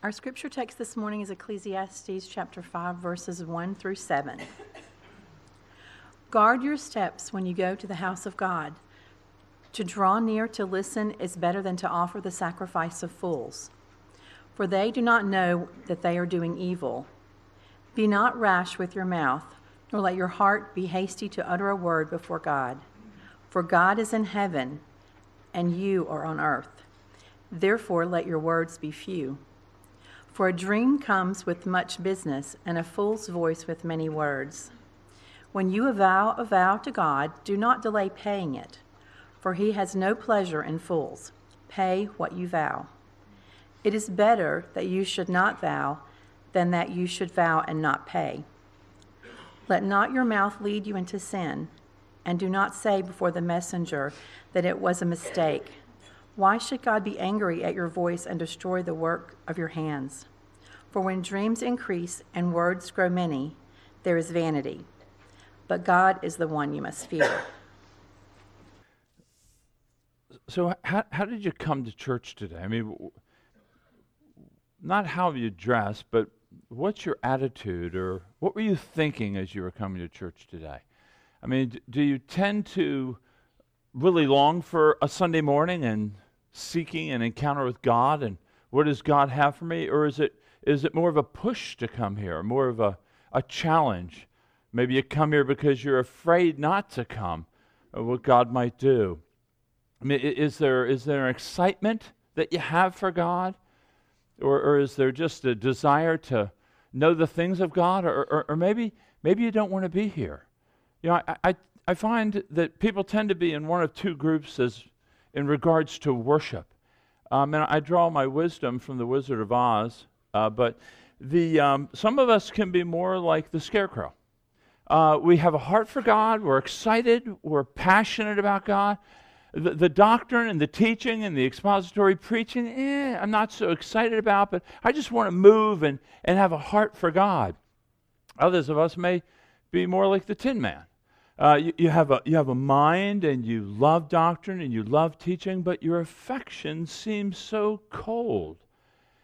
Our scripture text this morning is Ecclesiastes chapter 5, verses 1 through 7. Guard your steps when you go to the house of God. To draw near to listen is better than to offer the sacrifice of fools, for they do not know that they are doing evil. Be not rash with your mouth, nor let your heart be hasty to utter a word before God. For God is in heaven, and you are on earth. Therefore, let your words be few. For a dream comes with much business, and a fool's voice with many words. When you avow a vow to God, do not delay paying it, for he has no pleasure in fools. Pay what you vow. It is better that you should not vow than that you should vow and not pay. Let not your mouth lead you into sin, and do not say before the messenger that it was a mistake. Why should God be angry at your voice and destroy the work of your hands? For when dreams increase and words grow many, there is vanity. But God is the one you must fear. So how did you come to church today? I mean, not how you dress, but what's your attitude, or what were you thinking as you were coming to church today? I mean, do you tend to really long for a Sunday morning and seeking an encounter with God, and what does God have for me? Or is it more of a push to come here, more of a challenge? Maybe you come here because you're afraid not to come, or what God might do. I mean, is there an excitement that you have for God, or is there just a desire to know the things of God, or maybe you don't want to be here? You know, I find that people tend to be in one of two groups as in regards to worship. And I draw my wisdom from the Wizard of Oz, but some of us can be more like the Scarecrow. We have a heart for God, we're excited, we're passionate about God. The doctrine and the teaching and the expository preaching, I'm not so excited about, but I just want to move and have a heart for God. Others of us may be more like the Tin Man. You have a mind, and you love doctrine, and you love teaching, but your affection seems so cold,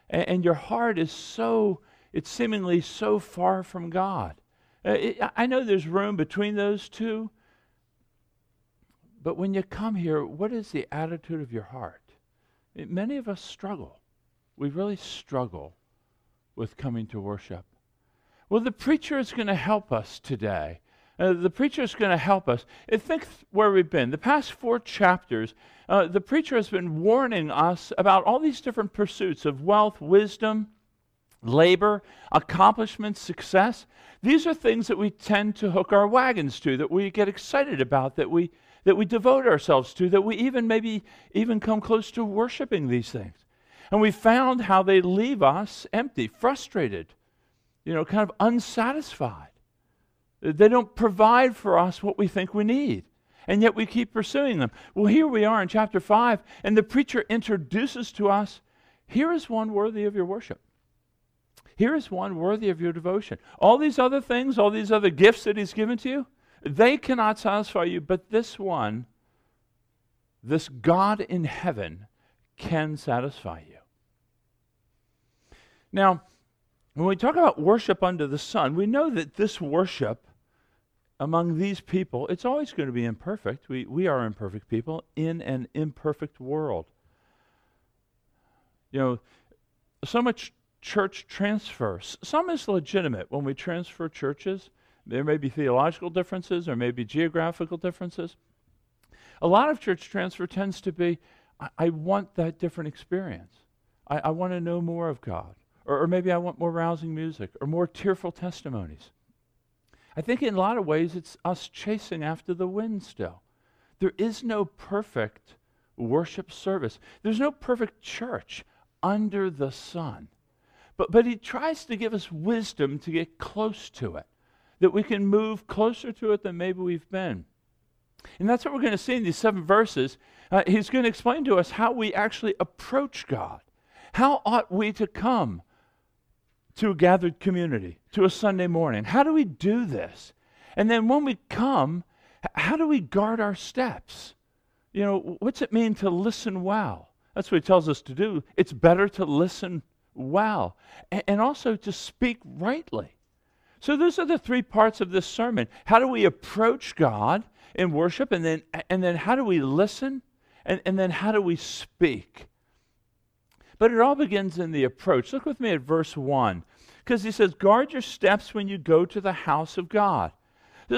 and your heart is it's seemingly so far from God. I know there's room between those two, but when you come here, what is the attitude of your heart? Many of us struggle. We really struggle with coming to worship. Well, the preacher is going to help us today. The preacher is going to help us. And think where we've been. The past 4 chapters, the preacher has been warning us about all these different pursuits of wealth, wisdom, labor, accomplishment, success. These are things that we tend to hook our wagons to, that we get excited about, that we devote ourselves to, that we even maybe come close to worshiping these things. And we found how they leave us empty, frustrated, kind of unsatisfied. They don't provide for us what we think we need, and yet we keep pursuing them. Well, here we are in chapter 5, and the preacher introduces to us, here is one worthy of your worship. Here is one worthy of your devotion. All these other things, all these other gifts that he's given to you, they cannot satisfy you, but this one, this God in heaven, can satisfy you. Now, when we talk about worship under the sun, we know that this worship among these people, it's always going to be imperfect. We are imperfect people in an imperfect world. So much church transfers. Some is legitimate when we transfer churches. There may be theological differences or maybe geographical differences. A lot of church transfer tends to be, I want that different experience. I want to know more of God. Or maybe I want more rousing music or more tearful testimonies. I think in a lot of ways it's us chasing after the wind still. There is no perfect worship service. There's no perfect church under the sun. But he tries to give us wisdom to get close to it, that we can move closer to it than maybe we've been. And that's what we're going to see in these 7 verses. He's going to explain to us how we actually approach God. How ought we to come to a gathered community, to a Sunday morning? How do we do this? And then when we come, how do we guard our steps? What's it mean to listen well? That's what he tells us to do. It's better to listen wow. And also to speak rightly. So those are the three parts of this sermon. How do we approach God in worship? And then how do we listen? And then how do we speak? But it all begins in the approach. Look with me at verse 1. Because he says, guard your steps when you go to the house of God.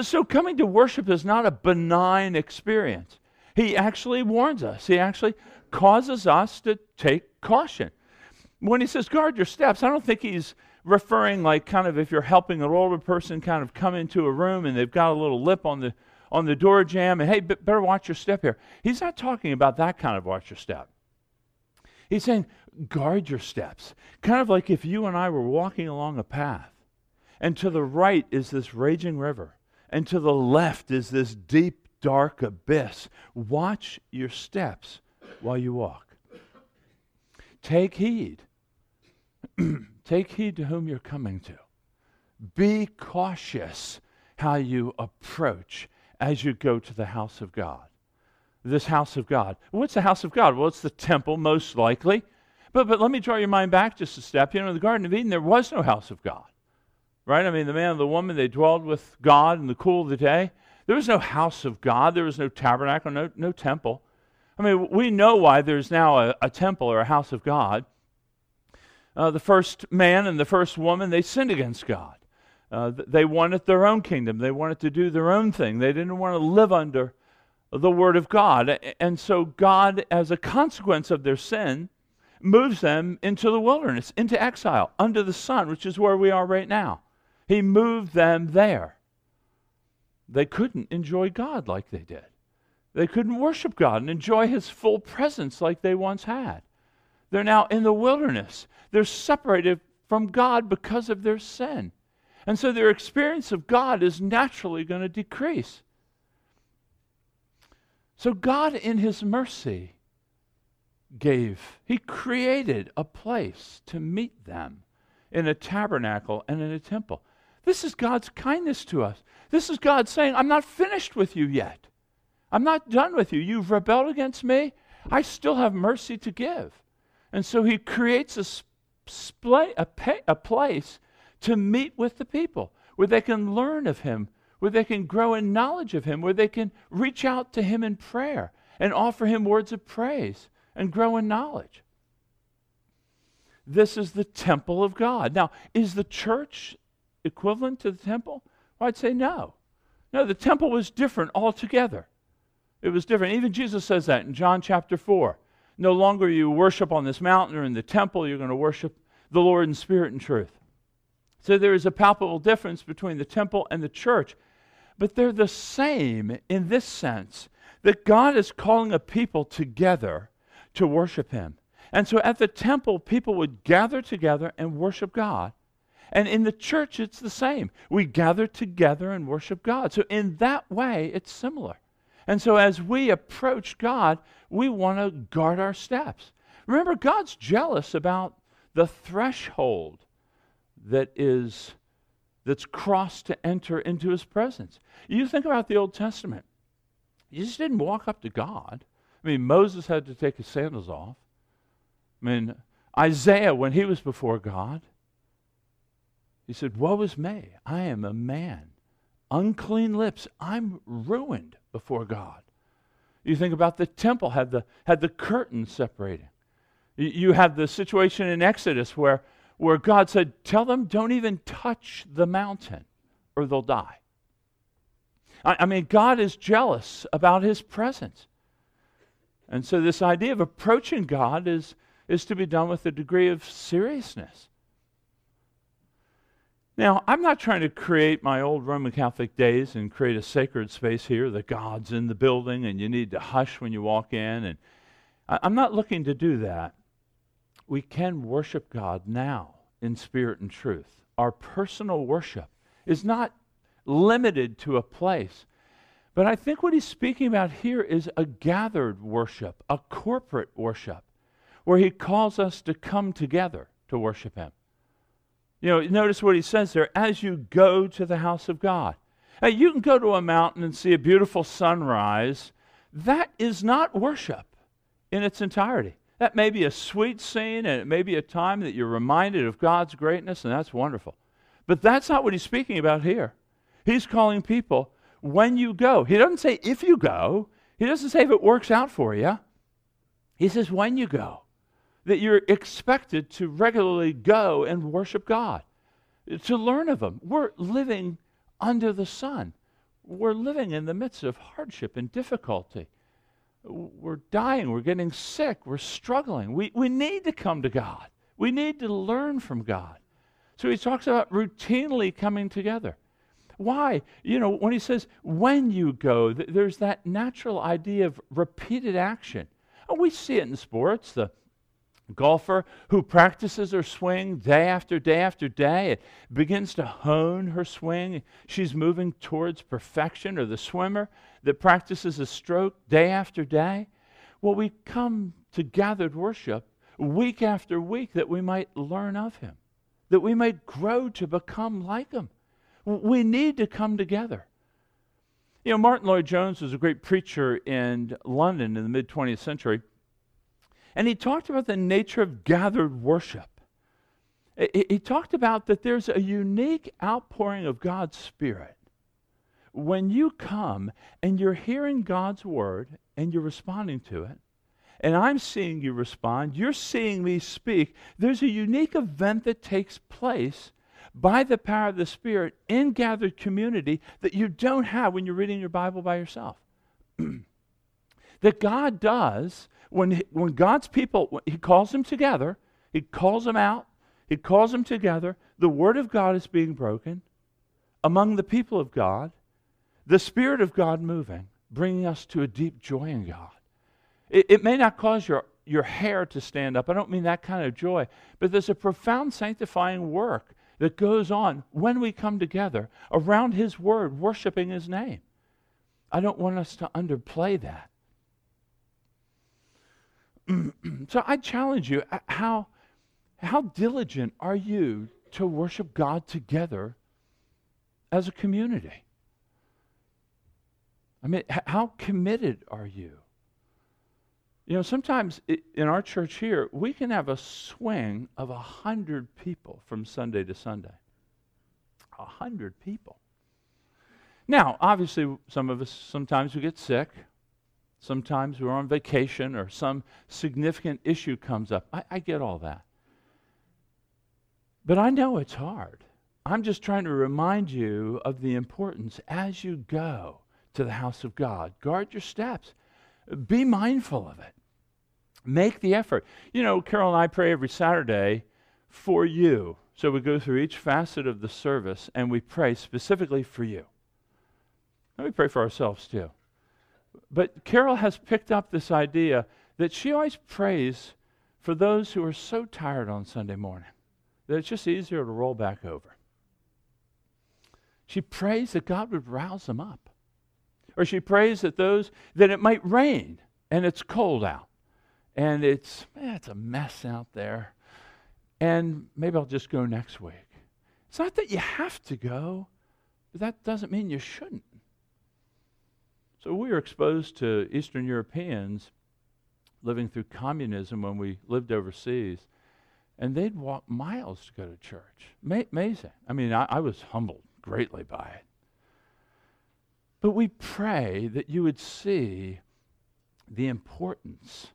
So coming to worship is not a benign experience. He actually warns us. He actually causes us to take caution. When he says, guard your steps, I don't think he's referring like kind of if you're helping an older person kind of come into a room and they've got a little lip on the door jamb and, hey, better watch your step here. He's not talking about that kind of watch your step. He's saying, guard your steps. Kind of like if you and I were walking along a path, and to the right is this raging river, and to the left is this deep, dark abyss. Watch your steps while you walk. Take heed. Take heed to whom you're coming to. Be cautious how you approach as you go to the house of God. This house of God. What's the house of God? Well, it's the temple, most likely. But let me draw your mind back just a step. You know, in the Garden of Eden, there was no house of God. Right? I mean, the man and the woman, they dwelled with God in the cool of the day. There was no house of God. There was no tabernacle, no temple. I mean, we know why there's now a temple or a house of God. The first man and the first woman, they sinned against God. They wanted their own kingdom. They wanted to do their own thing. They didn't want to live under the Word of God. And so God, as a consequence of their sin, moves them into the wilderness, into exile, under the sun, which is where we are right now. He moved them there. They couldn't enjoy God like they did. They couldn't worship God and enjoy His full presence like they once had. They're now in the wilderness. They're separated from God because of their sin. And so their experience of God is naturally going to decrease. So God, in His mercy, He created a place to meet them in a tabernacle and in a temple. This is God's kindness to us. This is God saying, I'm not finished with you yet. I'm not done with you. You've rebelled against me. I still have mercy to give. And so He creates a place to meet with the people, where they can learn of Him, where they can grow in knowledge of Him, where they can reach out to Him in prayer and offer Him words of praise and grow in knowledge. This is the temple of God. Now, is the church equivalent to the temple? Well, I'd say no. No, the temple was different altogether. It was different. Even Jesus says that in John chapter 4. No longer you worship on this mountain or in the temple, you're going to worship the Lord in spirit and truth. So there is a palpable difference between the temple and the church. But they're the same in this sense, that God is calling a people together to worship Him. And so at the temple, people would gather together and worship God. And in the church, it's the same. We gather together and worship God. So in that way, it's similar. And so as we approach God, we want to guard our steps. Remember, God's jealous about the threshold that's crossed to enter into His presence. You think about the Old Testament. You just didn't walk up to God. I mean, Moses had to take his sandals off. I mean, Isaiah, when he was before God, he said, woe is me, I am a man. Unclean lips, I'm ruined before God. You think about the temple had the curtain separating. You have the situation in Exodus where God said, tell them, don't even touch the mountain or they'll die. I mean, God is jealous about His presence. And so this idea of approaching God is to be done with a degree of seriousness. Now, I'm not trying to create my old Roman Catholic days and create a sacred space here that God's in the building and you need to hush when you walk in. And I'm not looking to do that. We can worship God now in spirit and truth. Our personal worship is not limited to a place. But I think what he's speaking about here is a gathered worship, a corporate worship, where he calls us to come together to worship him. You know, notice what he says there, as you go to the house of God. Now, you can go to a mountain and see a beautiful sunrise. That is not worship in its entirety. That may be a sweet scene, and it may be a time that you're reminded of God's greatness, and that's wonderful. But that's not what he's speaking about here. He's calling people, when you go. He doesn't say if you go. He doesn't say if it works out for you. He says when you go, that you're expected to regularly go and worship God, to learn of him. We're living under the sun. We're living in the midst of hardship and difficulty. We're dying. We're getting sick. We're struggling. We need to come to God. We need to learn from God. So he talks about routinely coming together. Why? You know, when he says, when you go, there's that natural idea of repeated action. And we see it in sports. The golfer who practices her swing day after day after day, it begins to hone her swing. She's moving towards perfection. Or the swimmer that practices a stroke day after day. Well, we come to gathered worship week after week that we might learn of him, that we might grow to become like him. We need to come together. You know, Martin Lloyd-Jones was a great preacher in London in the mid-20th century. And he talked about the nature of gathered worship. He talked about that there's a unique outpouring of God's Spirit. When you come and you're hearing God's Word and you're responding to it, and I'm seeing you respond, you're seeing me speak, there's a unique event that takes place by the power of the Spirit in gathered community that you don't have when you're reading your Bible by yourself. That God does, when God's people, when he calls them together, he calls them out, he calls them together, the Word of God is being broken among the people of God, the Spirit of God moving, bringing us to a deep joy in God. It may not cause your hair to stand up. I don't mean that kind of joy. But there's a profound sanctifying work that goes on when we come together around his Word, worshiping his name. I don't want us to underplay that. So I challenge you, how diligent are you to worship God together as a community? I mean, how committed are you? You know, sometimes in our church here, we can have a swing of 100 people from Sunday to Sunday. 100 people. Now, obviously, some of us, sometimes we get sick. Sometimes we're on vacation or some significant issue comes up. I get all that. But I know it's hard. I'm just trying to remind you of the importance as you go to the house of God. Guard your steps. Be mindful of it. Make the effort. You know, Carol and I pray every Saturday for you. So we go through each facet of the service and we pray specifically for you. And we pray for ourselves too. But Carol has picked up this idea that she always prays for those who are so tired on Sunday morning that it's just easier to roll back over. She prays that God would rouse them up. Or she prays that those, that it might rain and it's cold out and it's a mess out there and maybe I'll just go next week. It's not that you have to go, but that doesn't mean you shouldn't. So we were exposed to Eastern Europeans living through communism when we lived overseas, and they'd walk miles to go to church. Amazing. I mean, I was humbled greatly by it. But we pray that you would see the importance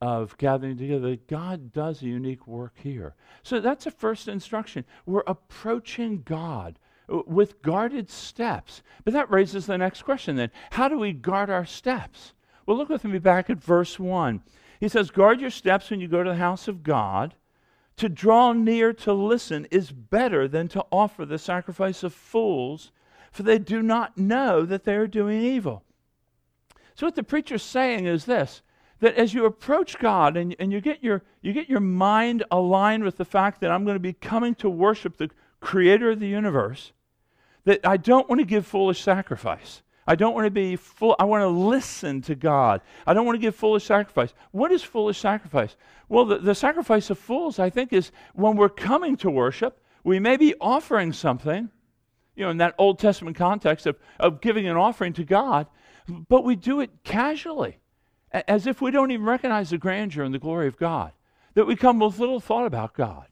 of gathering together. God does a unique work here. So that's a first instruction. We're approaching God with guarded steps. But that raises the next question then. How do we guard our steps? Well, look with me back at verse 1. He says, guard your steps when you go to the house of God. To draw near to listen is better than to offer the sacrifice of fools, for they do not know that they are doing evil. So what the preacher's saying is this, that as you approach God and you get your mind aligned with the fact that I'm going to be coming to worship the creator of the universe, that I don't want to give foolish sacrifice. I don't want to be I want to listen to God. I don't want to give foolish sacrifice. What is foolish sacrifice? Well, the sacrifice of fools, I think, is when we're coming to worship, we may be offering something, you know, in that Old Testament context of giving an offering to God, but we do it casually. as if we don't even recognize the grandeur and the glory of God, that we come with little thought about God,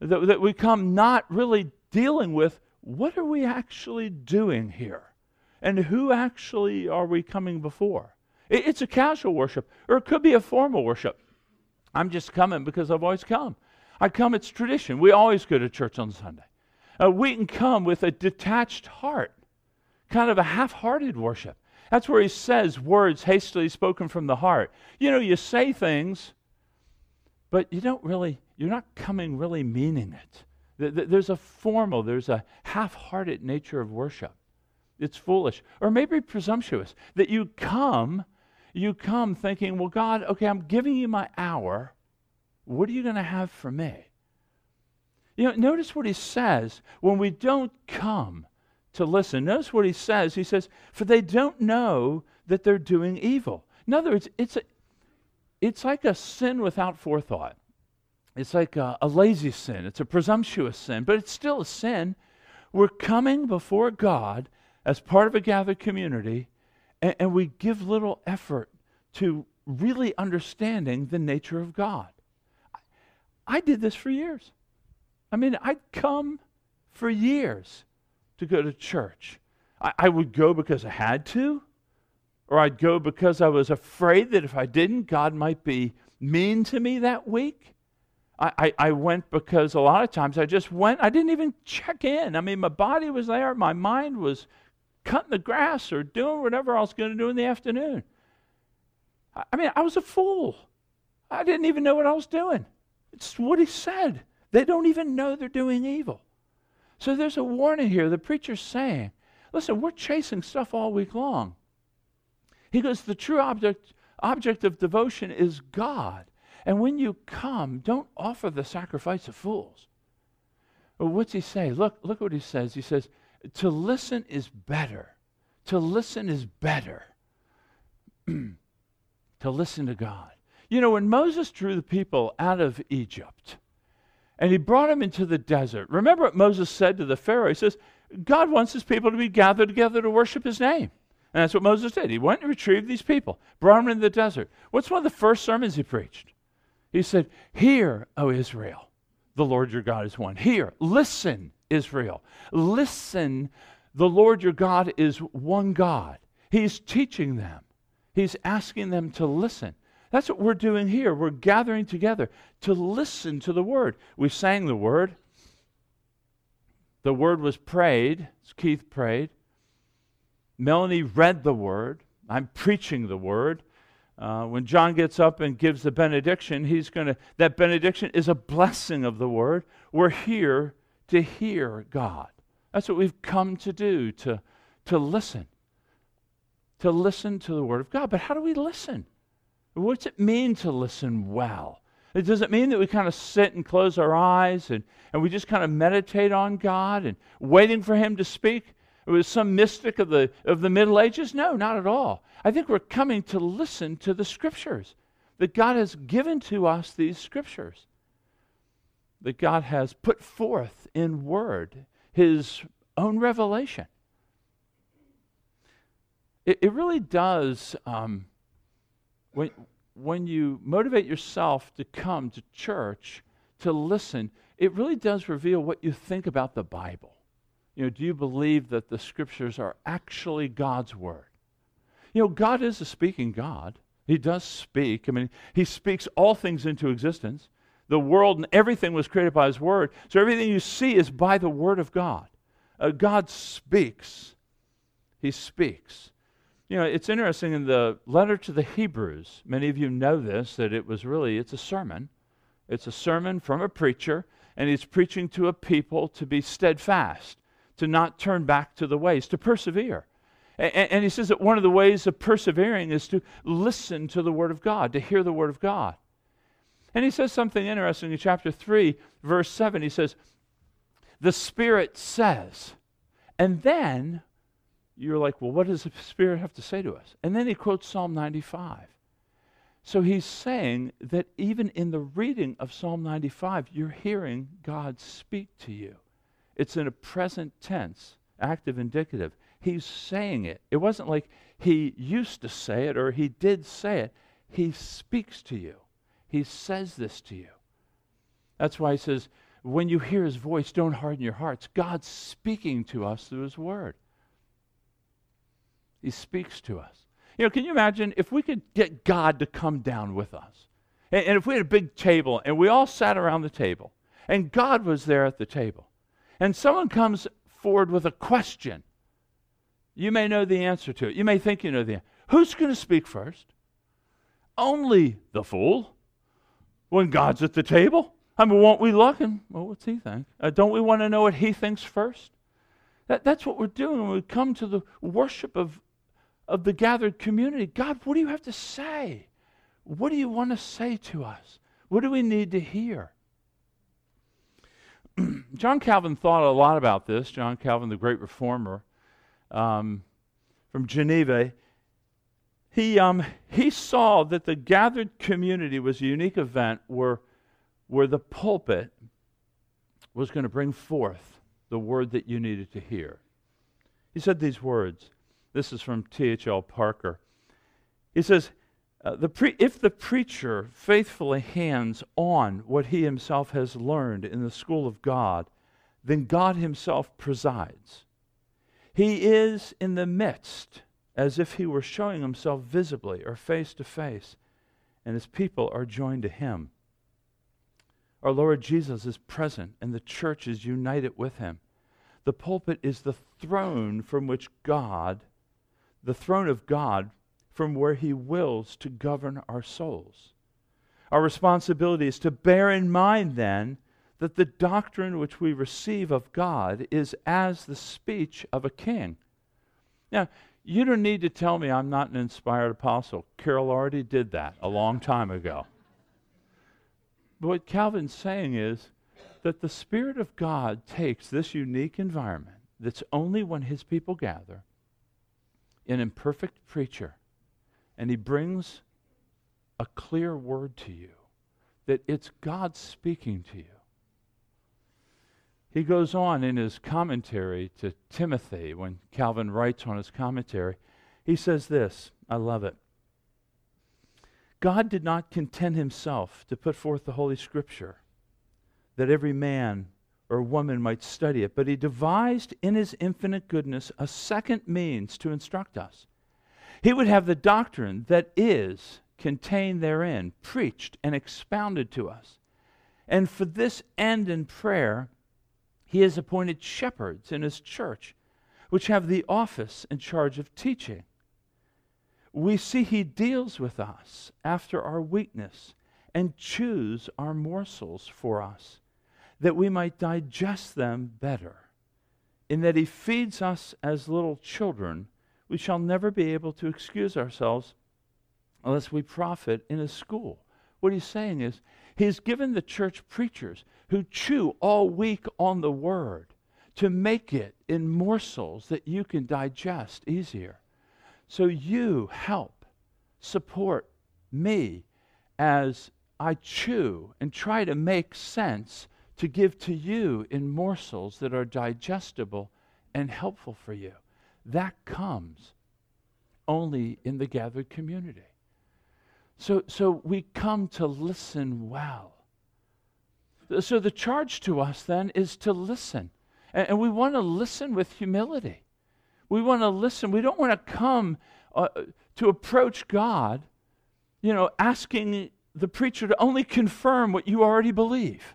that we come not really dealing with what are we actually doing here, and who actually are we coming before. It's a casual worship, or it could be a formal worship. I'm just coming because I've always come. I come, it's tradition. We always go to church on Sunday. We can come with a detached heart, kind of a half-hearted worship. That's where he says words hastily spoken from the heart. You know, you say things, but you're not coming really meaning it. There's a formal, there's a half-hearted nature of worship. It's foolish, or maybe presumptuous, that you come thinking, well, God, okay, I'm giving you my hour. What are you going to have for me? You know, notice what he says when we don't come to listen. Notice what he says. He says, for they don't know that they're doing evil. In other words, it's like a sin without forethought. It's like a lazy sin. It's a presumptuous sin, but it's still a sin. We're coming before God as part of a gathered community, and we give little effort to really understanding the nature of God. I did this for years. I mean, I'd come for years to go to church. I would go because I had to, or I'd go because I was afraid that if I didn't, God might be mean to me that week. I went because a lot of times I just went. I didn't even check in. I mean, my body was there. My mind was cutting the grass or doing whatever I was going to do in the afternoon. I mean, I was a fool. I didn't even know what I was doing. It's what he said. They don't even know they're doing evil. So there's a warning here. The preacher's saying, listen, we're chasing stuff all week long. He goes, the true object of devotion is God. And when you come, don't offer the sacrifice of fools. Well, what's he say? Look what he says. He says, to listen is better. To listen is better. To listen to God. You know, when Moses drew the people out of Egypt, and he brought them into the desert, remember what Moses said to the Pharaoh? He says, God wants his people to be gathered together to worship his name. And that's what Moses did. He went and retrieved these people, brought them into the desert. What's one of the first sermons he preached? He said, hear, O Israel, the Lord your God is one. Hear, listen, Israel. Listen, the Lord your God is one God. He's teaching them. He's asking them to listen. That's what we're doing here. We're gathering together to listen to the Word. We sang the Word. The Word was prayed. Keith prayed. Melanie read the Word. I'm preaching the Word. When John gets up and gives the benediction, that benediction is a blessing of the Word. We're here to hear God. That's what we've come to do, to listen. To listen to the Word of God. But how do we listen? What's it mean to listen well? It doesn't mean that we kind of sit and close our eyes and we just kind of meditate on God and waiting for Him to speak. It was some mystic of the Middle Ages? No, not at all. I think we're coming to listen to the Scriptures, that God has given to us these Scriptures, that God has put forth in Word, His own revelation. It really does... When you motivate yourself to come to church, to listen, it really does reveal what you think about the Bible. You know, do you believe that the Scriptures are actually God's Word? You know, God is a speaking God. He does speak. I mean, He speaks all things into existence. The world and everything was created by His Word. So everything you see is by the Word of God. God speaks. He speaks. You know, it's interesting in the letter to the Hebrews, many of you know this, that it's a sermon. It's a sermon from a preacher, and he's preaching to a people to be steadfast, to not turn back to the ways, to persevere. And he says that one of the ways of persevering is to listen to the Word of God, to hear the Word of God. And he says something interesting in chapter 3, verse 7. He says, the Spirit says, and then... You're like, well, what does the Spirit have to say to us? And then he quotes Psalm 95. So he's saying that even in the reading of Psalm 95, you're hearing God speak to you. It's in a present tense, active indicative. He's saying it. It wasn't like he used to say it or he did say it. He speaks to you. He says this to you. That's why he says, when you hear his voice, don't harden your hearts. God's speaking to us through his word. He speaks to us. You know, can you imagine if we could get God to come down with us? And if we had a big table and we all sat around the table and God was there at the table and someone comes forward with a question, you may know the answer to it. You may think you know the answer. Who's going to speak first? Only the fool when God's at the table. I mean, won't we look and, well, what's he think? Don't we want to know what he thinks first? That's what we're doing when we come to the worship of the gathered community. God, what do you have to say? What do you want to say to us? What do we need to hear? John Calvin thought a lot about this. John Calvin, the great reformer from Geneva, he saw that the gathered community was a unique event where the pulpit was going to bring forth the word that you needed to hear. He said these words. This is from T.H.L. Parker. He says, if the preacher faithfully hands on what he himself has learned in the school of God, then God himself presides. He is in the midst as if he were showing himself visibly or face to face, and his people are joined to him. Our Lord Jesus is present, and the church is united with him. The pulpit is the throne from which God, the throne of God, from where he wills to govern our souls. Our responsibility is to bear in mind, then, that the doctrine which we receive of God is as the speech of a king. Now, you don't need to tell me I'm not an inspired apostle. Carol already did that a long time ago. But what Calvin's saying is that the Spirit of God takes this unique environment that's only when his people gather, an imperfect preacher, and he brings a clear word to you, that it's God speaking to you. He goes on in his commentary to Timothy, when Calvin writes on his commentary, he says this, I love it. God did not content himself to put forth the Holy Scripture, that every man or woman might study it, but he devised in his infinite goodness a second means to instruct us. He would have the doctrine that is contained therein preached and expounded to us. And for this end in prayer, he has appointed shepherds in his church, which have the office and charge of teaching. We see he deals with us after our weakness and chooses our morsels for us, that we might digest them better. In that he feeds us as little children, we shall never be able to excuse ourselves unless we profit in his school. What he's saying is, he's given the church preachers who chew all week on the word to make it in morsels that you can digest easier. So you help support me as I chew and try to make sense to give to you in morsels that are digestible and helpful for you. That comes only in the gathered community. So we come to listen well. So the charge to us then is to listen. And we want to listen with humility. We want to listen. We don't want to come to approach God, you know, asking the preacher to only confirm what you already believe.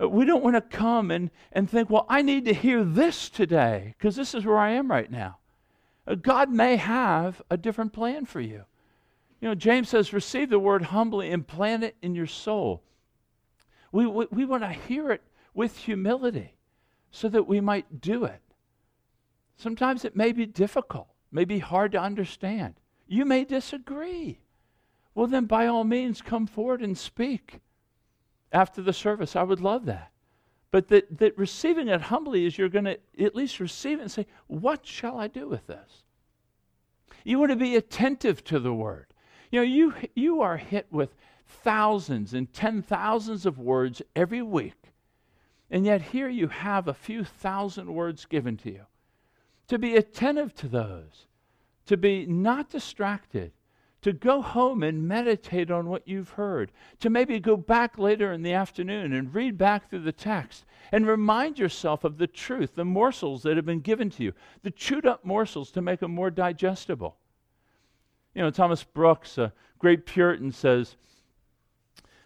We don't want to come and think, well, I need to hear this today because this is where I am right now. God may have a different plan for you. You know, James says, receive the word humbly and plant it in your soul. We want to hear it with humility so that we might do it. Sometimes it may be difficult, may be hard to understand. You may disagree. Well, then by all means, come forward and speak. After the service, I would love that. But that receiving it humbly is you're going to at least receive it and say, what shall I do with this? You want to be attentive to the word. You know, you are hit with thousands and 10,000s of words every week. And yet here you have a few thousand words given to you. to be attentive to those, to be not distracted, to go home and meditate on what you've heard, to maybe go back later in the afternoon and read back through the text and remind yourself of the truth, the morsels that have been given to you, the chewed up morsels to make them more digestible. You know, Thomas Brooks, a great Puritan, says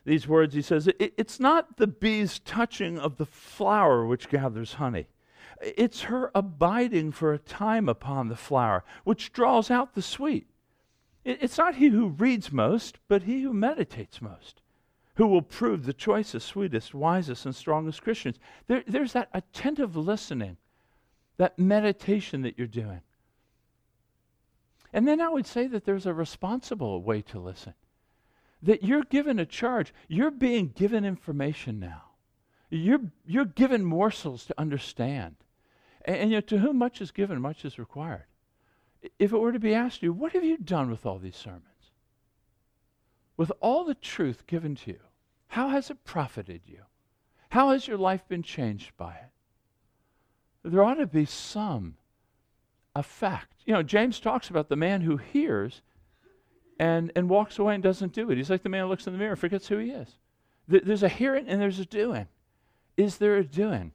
these words. He says, it's not the bee's touching of the flower which gathers honey. It's her abiding for a time upon the flower, which draws out the sweet. It's not he who reads most, but he who meditates most, who will prove the choicest, sweetest, wisest, and strongest Christians. There's that attentive listening, that meditation that you're doing. And then I would say that there's a responsible way to listen, that you're given a charge. You're being given information now. You're given morsels to understand. And you know, to whom much is given, much is required. If it were to be asked you, what have you done with all these sermons? With all the truth given to you, how has it profited you? How has your life been changed by it? There ought to be some effect. You know, James talks about the man who hears and walks away and doesn't do it. He's like the man who looks in the mirror and forgets who he is. There's a hearing and there's a doing. Is there a doing?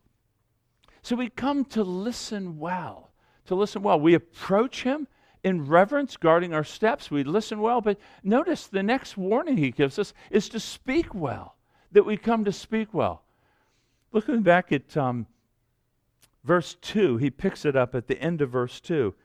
So we come to listen well. To listen well. We approach him in reverence, guarding our steps. We listen well, but notice the next warning he gives us is to speak well, that we come to speak well. Looking back at verse 2, he picks it up at the end of verse 2.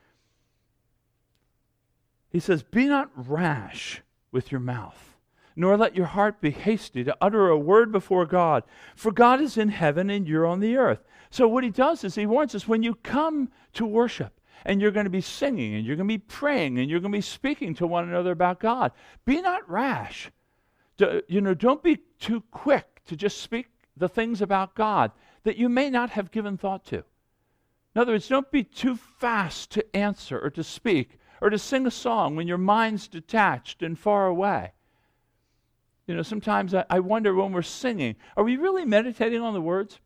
He says, "Be not rash with your mouth, nor let your heart be hasty to utter a word before God, for God is in heaven and you're on the earth." So what he does is he warns us, when you come to worship and you're going to be singing and you're going to be praying and you're going to be speaking to one another about God, be not rash. Don't be too quick to just speak the things about God that you may not have given thought to. In other words, don't be too fast to answer or to speak or to sing a song when your mind's detached and far away. You know, sometimes I wonder when we're singing, are we really meditating on the words?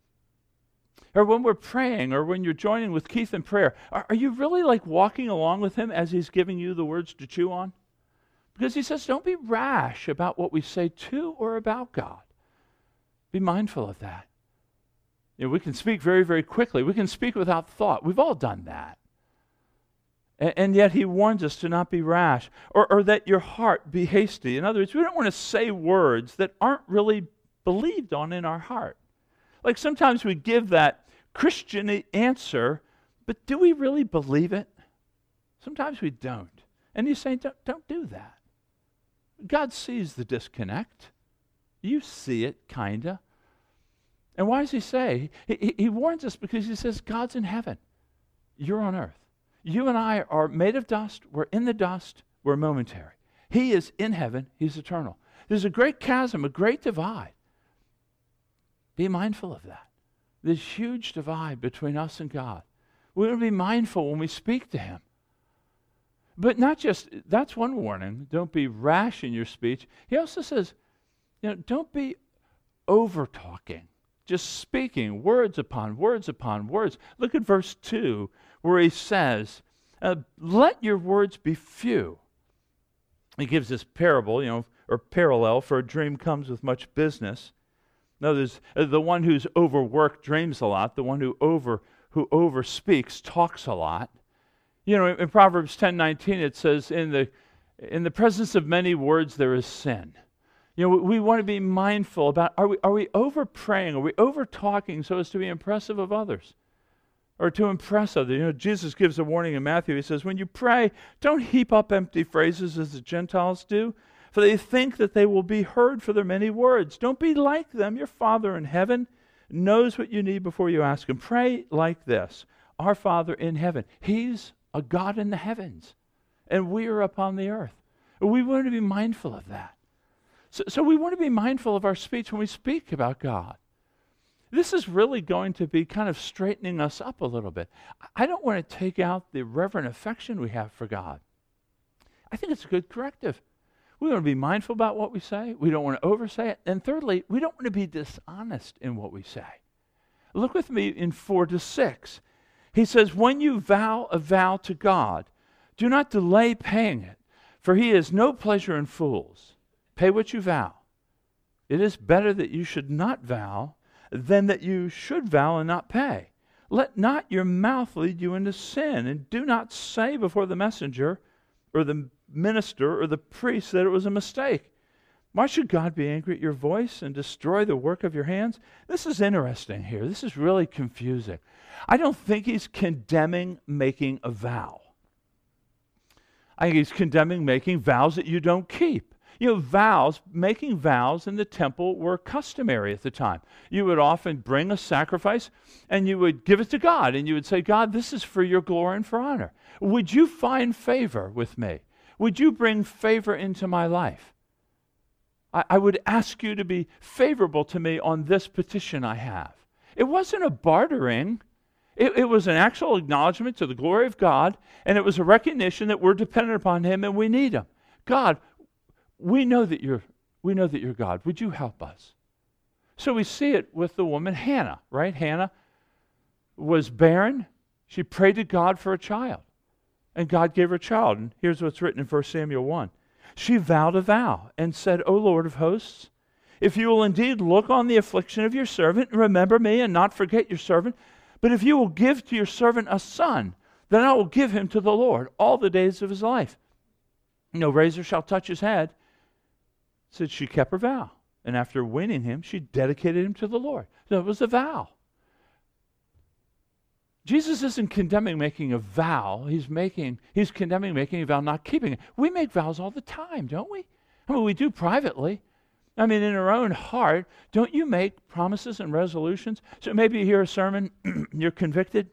Or when we're praying, or when you're joining with Keith in prayer, are you really like walking along with him as he's giving you the words to chew on? Because he says, don't be rash about what we say to or about God. Be mindful of that. You know, we can speak very, very quickly. We can speak without thought. We've all done that. And yet he warns us to not be rash, or that your heart be hasty. In other words, we don't want to say words that aren't really believed on in our heart. Like sometimes we give that Christian answer, but do we really believe it? Sometimes we don't. And he's saying, don't do that. God sees the disconnect. You see it, kinda. And why does he say? He warns us because he says, God's in heaven. You're on earth. You and I are made of dust. We're in the dust. We're momentary. He is in heaven. He's eternal. There's a great chasm, a great divide. Be mindful of that. This huge divide between us and God. We're going to be mindful when we speak to him. But not just, that's one warning. Don't be rash in your speech. He also says, you know, don't be over-talking. Just speaking words upon words upon words. Look at verse 2 where he says, let your words be few. He gives this parable, you know, or parallel, for a dream comes with much business. No, there's the one who's overworked dreams a lot. The one who over speaks talks a lot. You know, in Proverbs 10:19 it says, in the presence of many words there is sin. You know, we want to be mindful about, are we over praying? Are we over talking so as to be impressive of others, or to impress others? You know, Jesus gives a warning in Matthew. He says, when you pray, don't heap up empty phrases as the Gentiles do, for they think that they will be heard for their many words. Don't be like them. Your Father in heaven knows what you need before you ask him. Pray like this: Our Father in heaven. He's a God in the heavens, and we are upon the earth. We want to be mindful of that. So we want to be mindful of our speech when we speak about God. This is really going to be kind of straightening us up a little bit. I don't want to take out the reverent affection we have for God. I think it's a good corrective. We want to be mindful about what we say. We don't want to oversay it. And thirdly, we don't want to be dishonest in what we say. Look with me in 4 to 6. He says, when you vow a vow to God, do not delay paying it, for he has no pleasure in fools. Pay what you vow. It is better that you should not vow than that you should vow and not pay. Let not your mouth lead you into sin, and do not say before the messenger or the minister or the priest that it was a mistake. Why should God be angry at your voice and destroy the work of your hands? This is interesting here. This is really confusing. I don't think he's condemning making a vow. I think he's condemning making vows that you don't keep. You know, vows, making vows in the temple were customary at the time. You would often bring a sacrifice and you would give it to God and you would say, God, this is for your glory and for honor. Would you find favor with me? Would you bring favor into my life? I would ask you to be favorable to me on this petition I have. It wasn't a bartering. It was an actual acknowledgement to the glory of God, and it was a recognition that we're dependent upon him and we need him. God, we know that you're God. Would you help us? So we see it with the woman Hannah, right? Hannah was barren. She prayed to God for a child, and God gave her a child. And here's what's written in 1 Samuel 1. She vowed a vow and said, O Lord of hosts, if you will indeed look on the affliction of your servant, remember me and not forget your servant, but if you will give to your servant a son, then I will give him to the Lord all the days of his life. No razor shall touch his head. So she kept her vow. And after weaning him, she dedicated him to the Lord. That was a vow. Jesus isn't condemning making a vow. He's condemning making a vow, not keeping it. We make vows all the time, don't we? I mean, we do privately. I mean, in our own heart, don't you make promises and resolutions? So maybe you hear a sermon, you're convicted.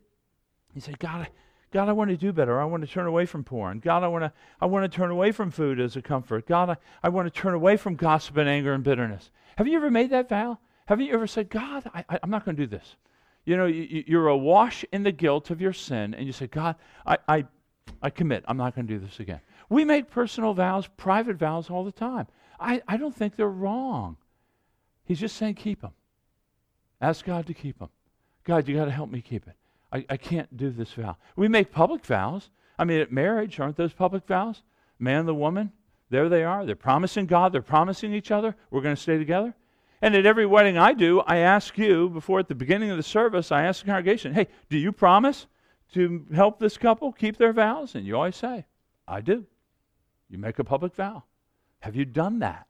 You say, God, I want to do better. I want to turn away from porn. God, I want to turn away from food as a comfort. God, I want to turn away from gossip and anger and bitterness. Have you ever made that vow? Have you ever said, God, I'm not going to do this? You know, you're awash in the guilt of your sin, and you say, God, I commit. I'm not going to do this again. We make personal vows, private vows all the time. I don't think they're wrong. He's just saying keep them. Ask God to keep them. God, you got to help me keep it. I can't do this vow. We make public vows. I mean, at marriage, aren't those public vows? Man and the woman, there they are. They're promising God. They're promising each other. We're going to stay together. And at every wedding I do, I ask you, before at the beginning of the service, I ask the congregation, hey, do you promise to help this couple keep their vows? And you always say, I do. You make a public vow. Have you done that?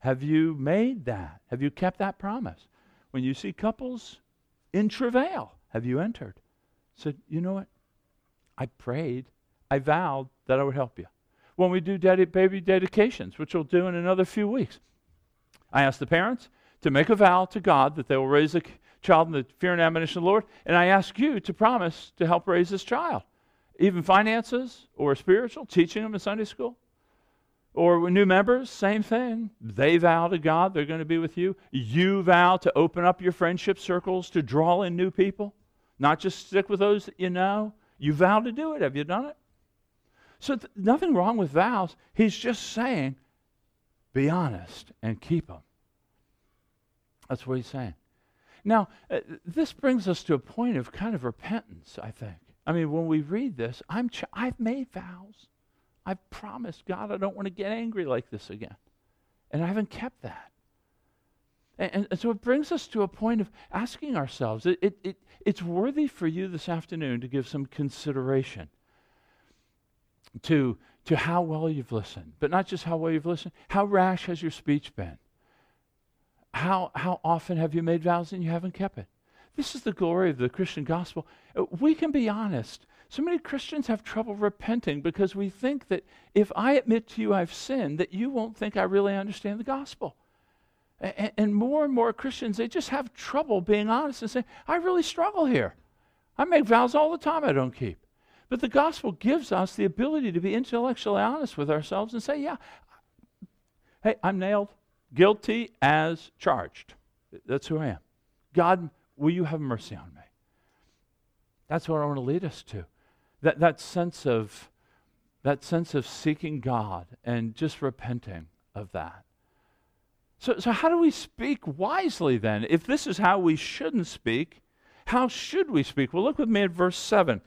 Have you made that? Have you kept that promise? When you see couples in travail, have you entered? Said, you know what? I prayed. I vowed that I would help you. When we do baby dedications, which we'll do in another few weeks, I ask the parents to make a vow to God that they will raise a child in the fear and admonition of the Lord, and I ask you to promise to help raise this child, even finances or spiritual, teaching them in Sunday school. Or with new members, same thing. They vow to God they're going to be with you. You vow to open up your friendship circles to draw in new people, not just stick with those that you know. You vow to do it. Have you done it? So nothing wrong with vows. He's just saying, be honest and keep them. That's what he's saying. Now, this brings us to a point of kind of repentance, I think. I mean, when we read this, I've made vows. I've promised God I don't want to get angry like this again. And I haven't kept that. And so it brings us to a point of asking ourselves, it's worthy for you this afternoon to give some consideration to how well you've listened. But not just how well you've listened, how rash has your speech been? How often have you made vows and you haven't kept it? This is the glory of the Christian gospel. We can be honest. So many Christians have trouble repenting because we think that if I admit to you I've sinned, that you won't think I really understand the gospel. And more Christians, they just have trouble being honest and saying, I really struggle here. I make vows all the time I don't keep. But the gospel gives us the ability to be intellectually honest with ourselves and say, yeah, hey, I'm nailed, guilty as charged. That's who I am. God, will you have mercy on me? That's what I want to lead us to. That sense of seeking God and just repenting of that. So how do we speak wisely then? If this is how we shouldn't speak, How should we speak? Well, look with me at verse 7.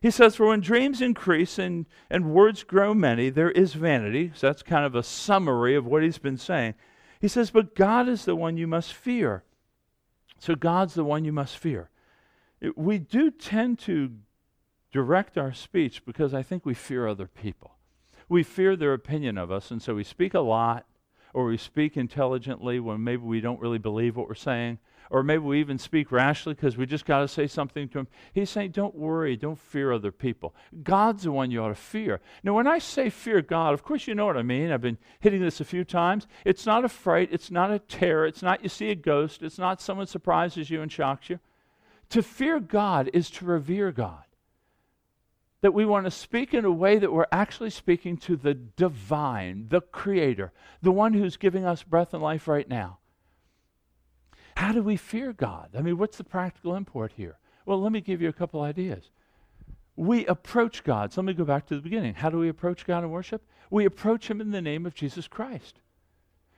He says, for when dreams increase and words grow many, there is vanity. So that's kind of a summary of what he's been saying. He says, but God is the one you must fear. So God's the one you must fear. We do tend to direct our speech because I think we fear other people. We fear their opinion of us, and so we speak a lot, or we speak intelligently when maybe we don't really believe what we're saying, or maybe we even speak rashly because we just got to say something to him. He's saying, don't worry, don't fear other people. God's the one you ought to fear. Now, when I say fear God, of course you know what I mean. I've been hitting this a few times. It's not a fright. It's not a terror. It's not you see a ghost. It's not someone surprises you and shocks you. To fear God is to revere God. That we want to speak in a way that we're actually speaking to the divine, the creator, the one who's giving us breath and life right now. How do we fear God? I mean, what's the practical import here? Well, let me give you a couple ideas. We approach God. So let me go back to the beginning. How do we approach God in worship? We approach Him in the name of Jesus Christ.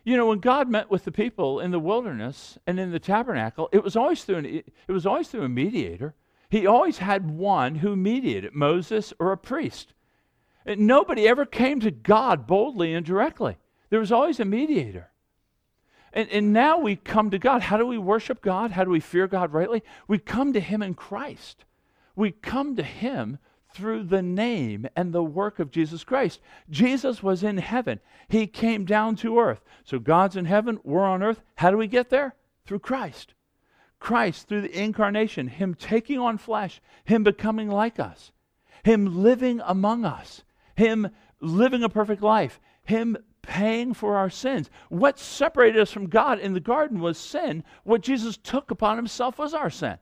You know, when God met with the people in the wilderness and in the tabernacle, it was always through a mediator. He always had one who mediated, Moses or a priest. And nobody ever came to God boldly and directly. There was always a mediator. And now we come to God. How do we worship God? How do we fear God rightly? We come to Him in Christ. We come to Him through the name and the work of Jesus Christ. Jesus was in heaven. He came down to earth. So God's in heaven. We're on earth. How do we get there? Through Christ. Christ, through the incarnation, Him taking on flesh, Him becoming like us, Him living among us, Him living a perfect life, Him paying for our sins. What separated us from God in the garden was sin. What Jesus took upon Himself was our sin.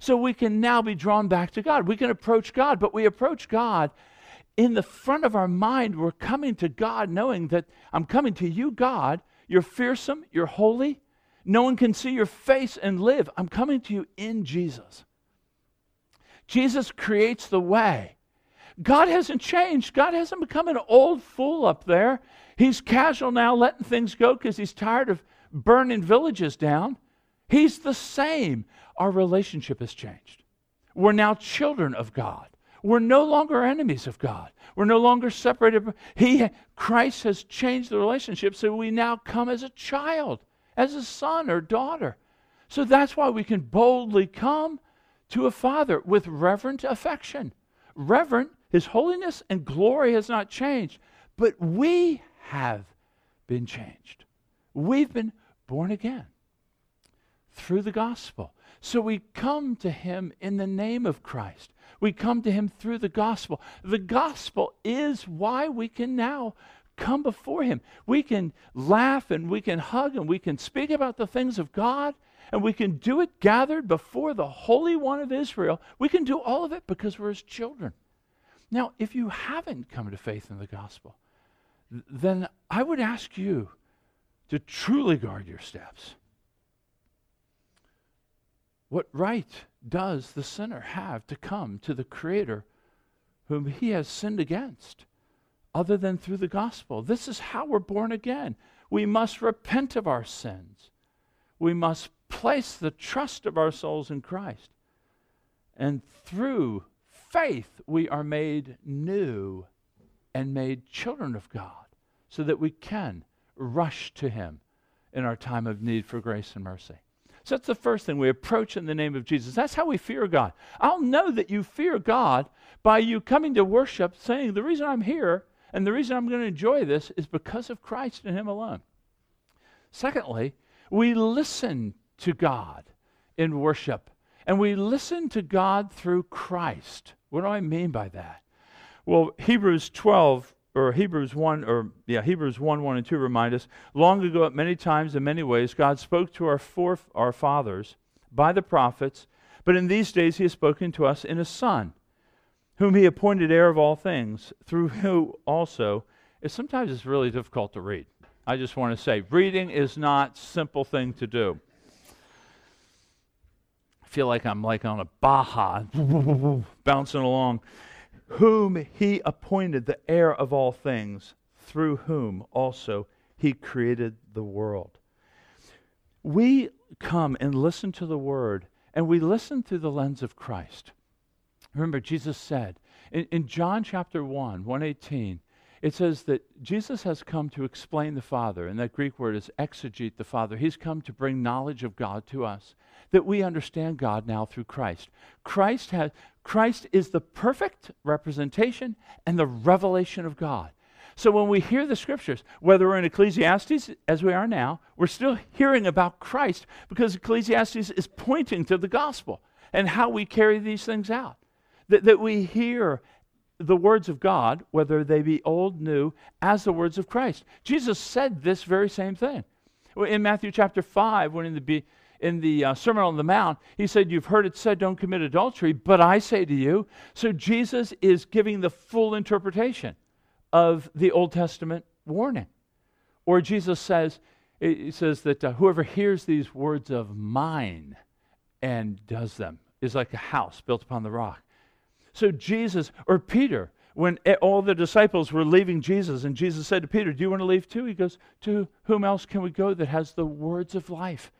So we can now be drawn back to God. We can approach God, but we approach God in the front of our mind. We're coming to God knowing that I'm coming to you, God. You're fearsome. You're holy. No one can see your face and live. I'm coming to you in Jesus. Jesus creates the way. God hasn't changed. God hasn't become an old fool up there. He's casual now, letting things go because He's tired of burning villages down. He's the same. Our relationship has changed. We're now children of God. We're no longer enemies of God. We're no longer separated. Christ has changed the relationship, so we now come as a child, as a son or daughter. So that's why we can boldly come to a Father with reverent affection. Reverent, His holiness and glory has not changed, but we have been changed. We've been born again through the gospel. So we come to Him in the name of Christ. We come to Him through the gospel. The gospel is why we can now come before Him. We can laugh and we can hug and we can speak about the things of God, and we can do it gathered before the Holy One of Israel. We can do all of it because we're His children. Now, if you haven't come to faith in the gospel, then I would ask you to truly guard your steps. What right does the sinner have to come to the Creator whom he has sinned against other than through the gospel? This is how we're born again. We must repent of our sins. We must place the trust of our souls in Christ. And through faith, we are made new and made children of God so that we can rush to Him in our time of need for grace and mercy. So that's the first thing. We approach in the name of Jesus. That's how we fear God. I'll know that you fear God by you coming to worship saying, the reason I'm here and the reason I'm going to enjoy this is because of Christ and Him alone. Secondly, we listen to God in worship, and we listen to God through Christ. What do I mean by that? Well, Hebrews 1, 1 and 2 remind us, long ago at many times in many ways, God spoke to our fathers by the prophets, but in these days He has spoken to us in His Son, whom He appointed heir of all things, through who also, sometimes it's really difficult to read. I just want to say, reading is not a simple thing to do. I feel like I'm like on a Baja, bouncing along. Whom He appointed the heir of all things, through whom also He created the world. We come and listen to the Word, and we listen through the lens of Christ. Remember, Jesus said, in John chapter 1:18, it says that Jesus has come to explain the Father, and that Greek word is exegete the Father. He's come to bring knowledge of God to us, that we understand God now through Christ. Christ is the perfect representation and the revelation of God. So when we hear the Scriptures, whether we're in Ecclesiastes, as we are now, we're still hearing about Christ, because Ecclesiastes is pointing to the gospel and how we carry these things out. That we hear the words of God, whether they be old, new, as the words of Christ. Jesus said this very same thing. In Matthew chapter 5, when in the Sermon on the Mount, he said, "You've heard it said, don't commit adultery, but I say to you." So Jesus is giving the full interpretation of the Old Testament warning. Or Jesus says, it says that whoever hears these words of mine and does them is like a house built upon the rock. So Jesus, or Peter, when all the disciples were leaving Jesus, and Jesus said to Peter, "Do you want to leave too?" He goes, "To whom else can we go that has the words of life?"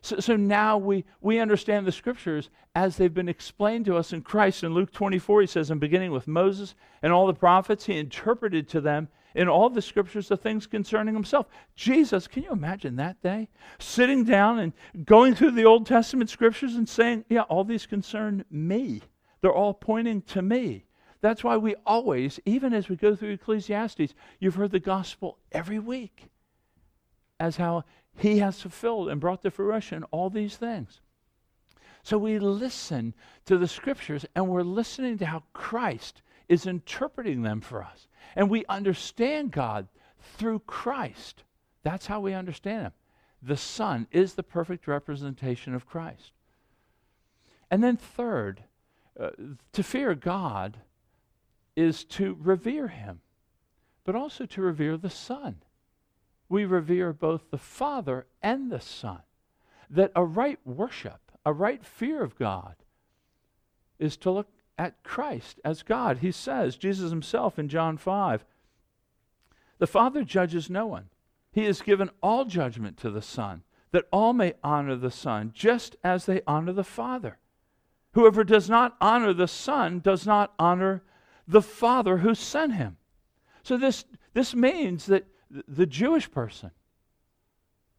So now we understand the Scriptures as they've been explained to us in Christ. In Luke 24, he says, "And beginning with Moses and all the prophets, he interpreted to them in all the Scriptures the things concerning himself." Jesus, can you imagine that day? Sitting down and going through the Old Testament Scriptures and saying, yeah, all these concern me. They're all pointing to me. That's why we always, even as we go through Ecclesiastes, you've heard the gospel every week as how he has fulfilled and brought to fruition all these things. So we listen to the Scriptures, and we're listening to how Christ is interpreting them for us. And we understand God through Christ. That's how we understand him. The Son is the perfect representation of Christ. And then third, to fear God is to revere him, but also to revere the Son. We revere both the Father and the Son. That a right worship, a right fear of God, is to look at Christ as God. He says, Jesus himself in John 5, "The Father judges no one. He has given all judgment to the Son, that all may honor the Son, just as they honor the Father. Whoever does not honor the Son does not honor the Father who sent him." So this means that the Jewish person,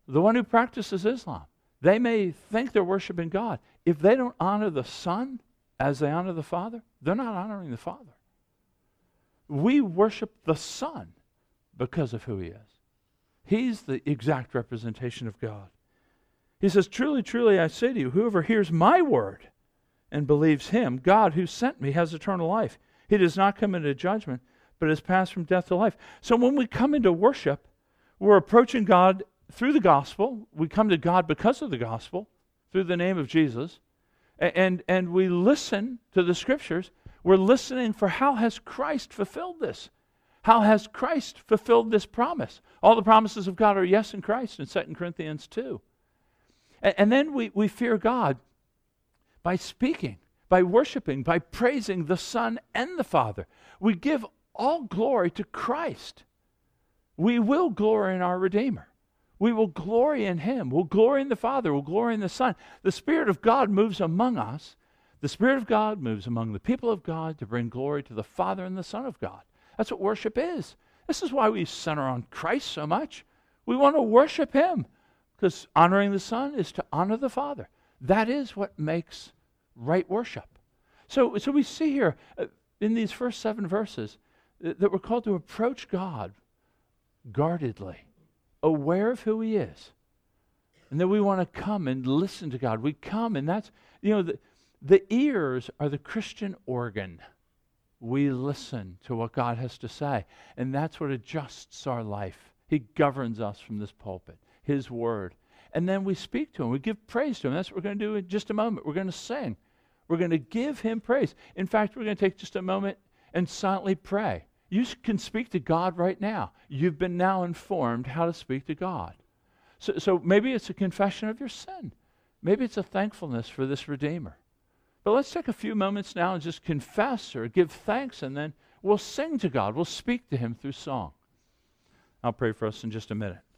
the one who practices Islam, they may think they're worshiping God. If they don't honor the Son as they honor the Father, they're not honoring the Father. We worship the Son because of who he is. He's the exact representation of God. He says, "Truly, truly, I say to you, whoever hears my word and believes him, God who sent me, has eternal life. He does not come into judgment, but is passed from death to life." So when we come into worship, we're approaching God through the gospel. We come to God because of the gospel, through the name of Jesus. And we listen to the Scriptures. We're listening for how has Christ fulfilled this? How has Christ fulfilled this promise? All the promises of God are yes in Christ in 2 Corinthians 2. And then we fear God by speaking, by worshiping, by praising the Son and the Father. We give all glory to Christ. We will glory in our Redeemer. We will glory in him. We'll glory in the Father. We'll glory in the Son. The Spirit of God moves among us. The Spirit of God moves among the people of God to bring glory to the Father and the Son of God. That's what worship is. This is why we center on Christ so much. We want to worship him, because honoring the Son is to honor the Father. That is what makes right worship. So we see here in these first 7 verses that we're called to approach God guardedly, aware of who he is, and that we want to come and listen to God. We come, and that's, the ears are the Christian organ. We listen to what God has to say, and that's what adjusts our life. He governs us from this pulpit, his word. And then we speak to him. We give praise to him. That's what we're going to do in just a moment. We're going to sing. We're going to give him praise. In fact, we're going to take just a moment and silently pray. You can speak to God right now. You've been now informed how to speak to God. So maybe it's a confession of your sin. Maybe it's a thankfulness for this Redeemer. But let's take a few moments now and just confess or give thanks, and then we'll sing to God. We'll speak to him through song. I'll pray for us in just a minute.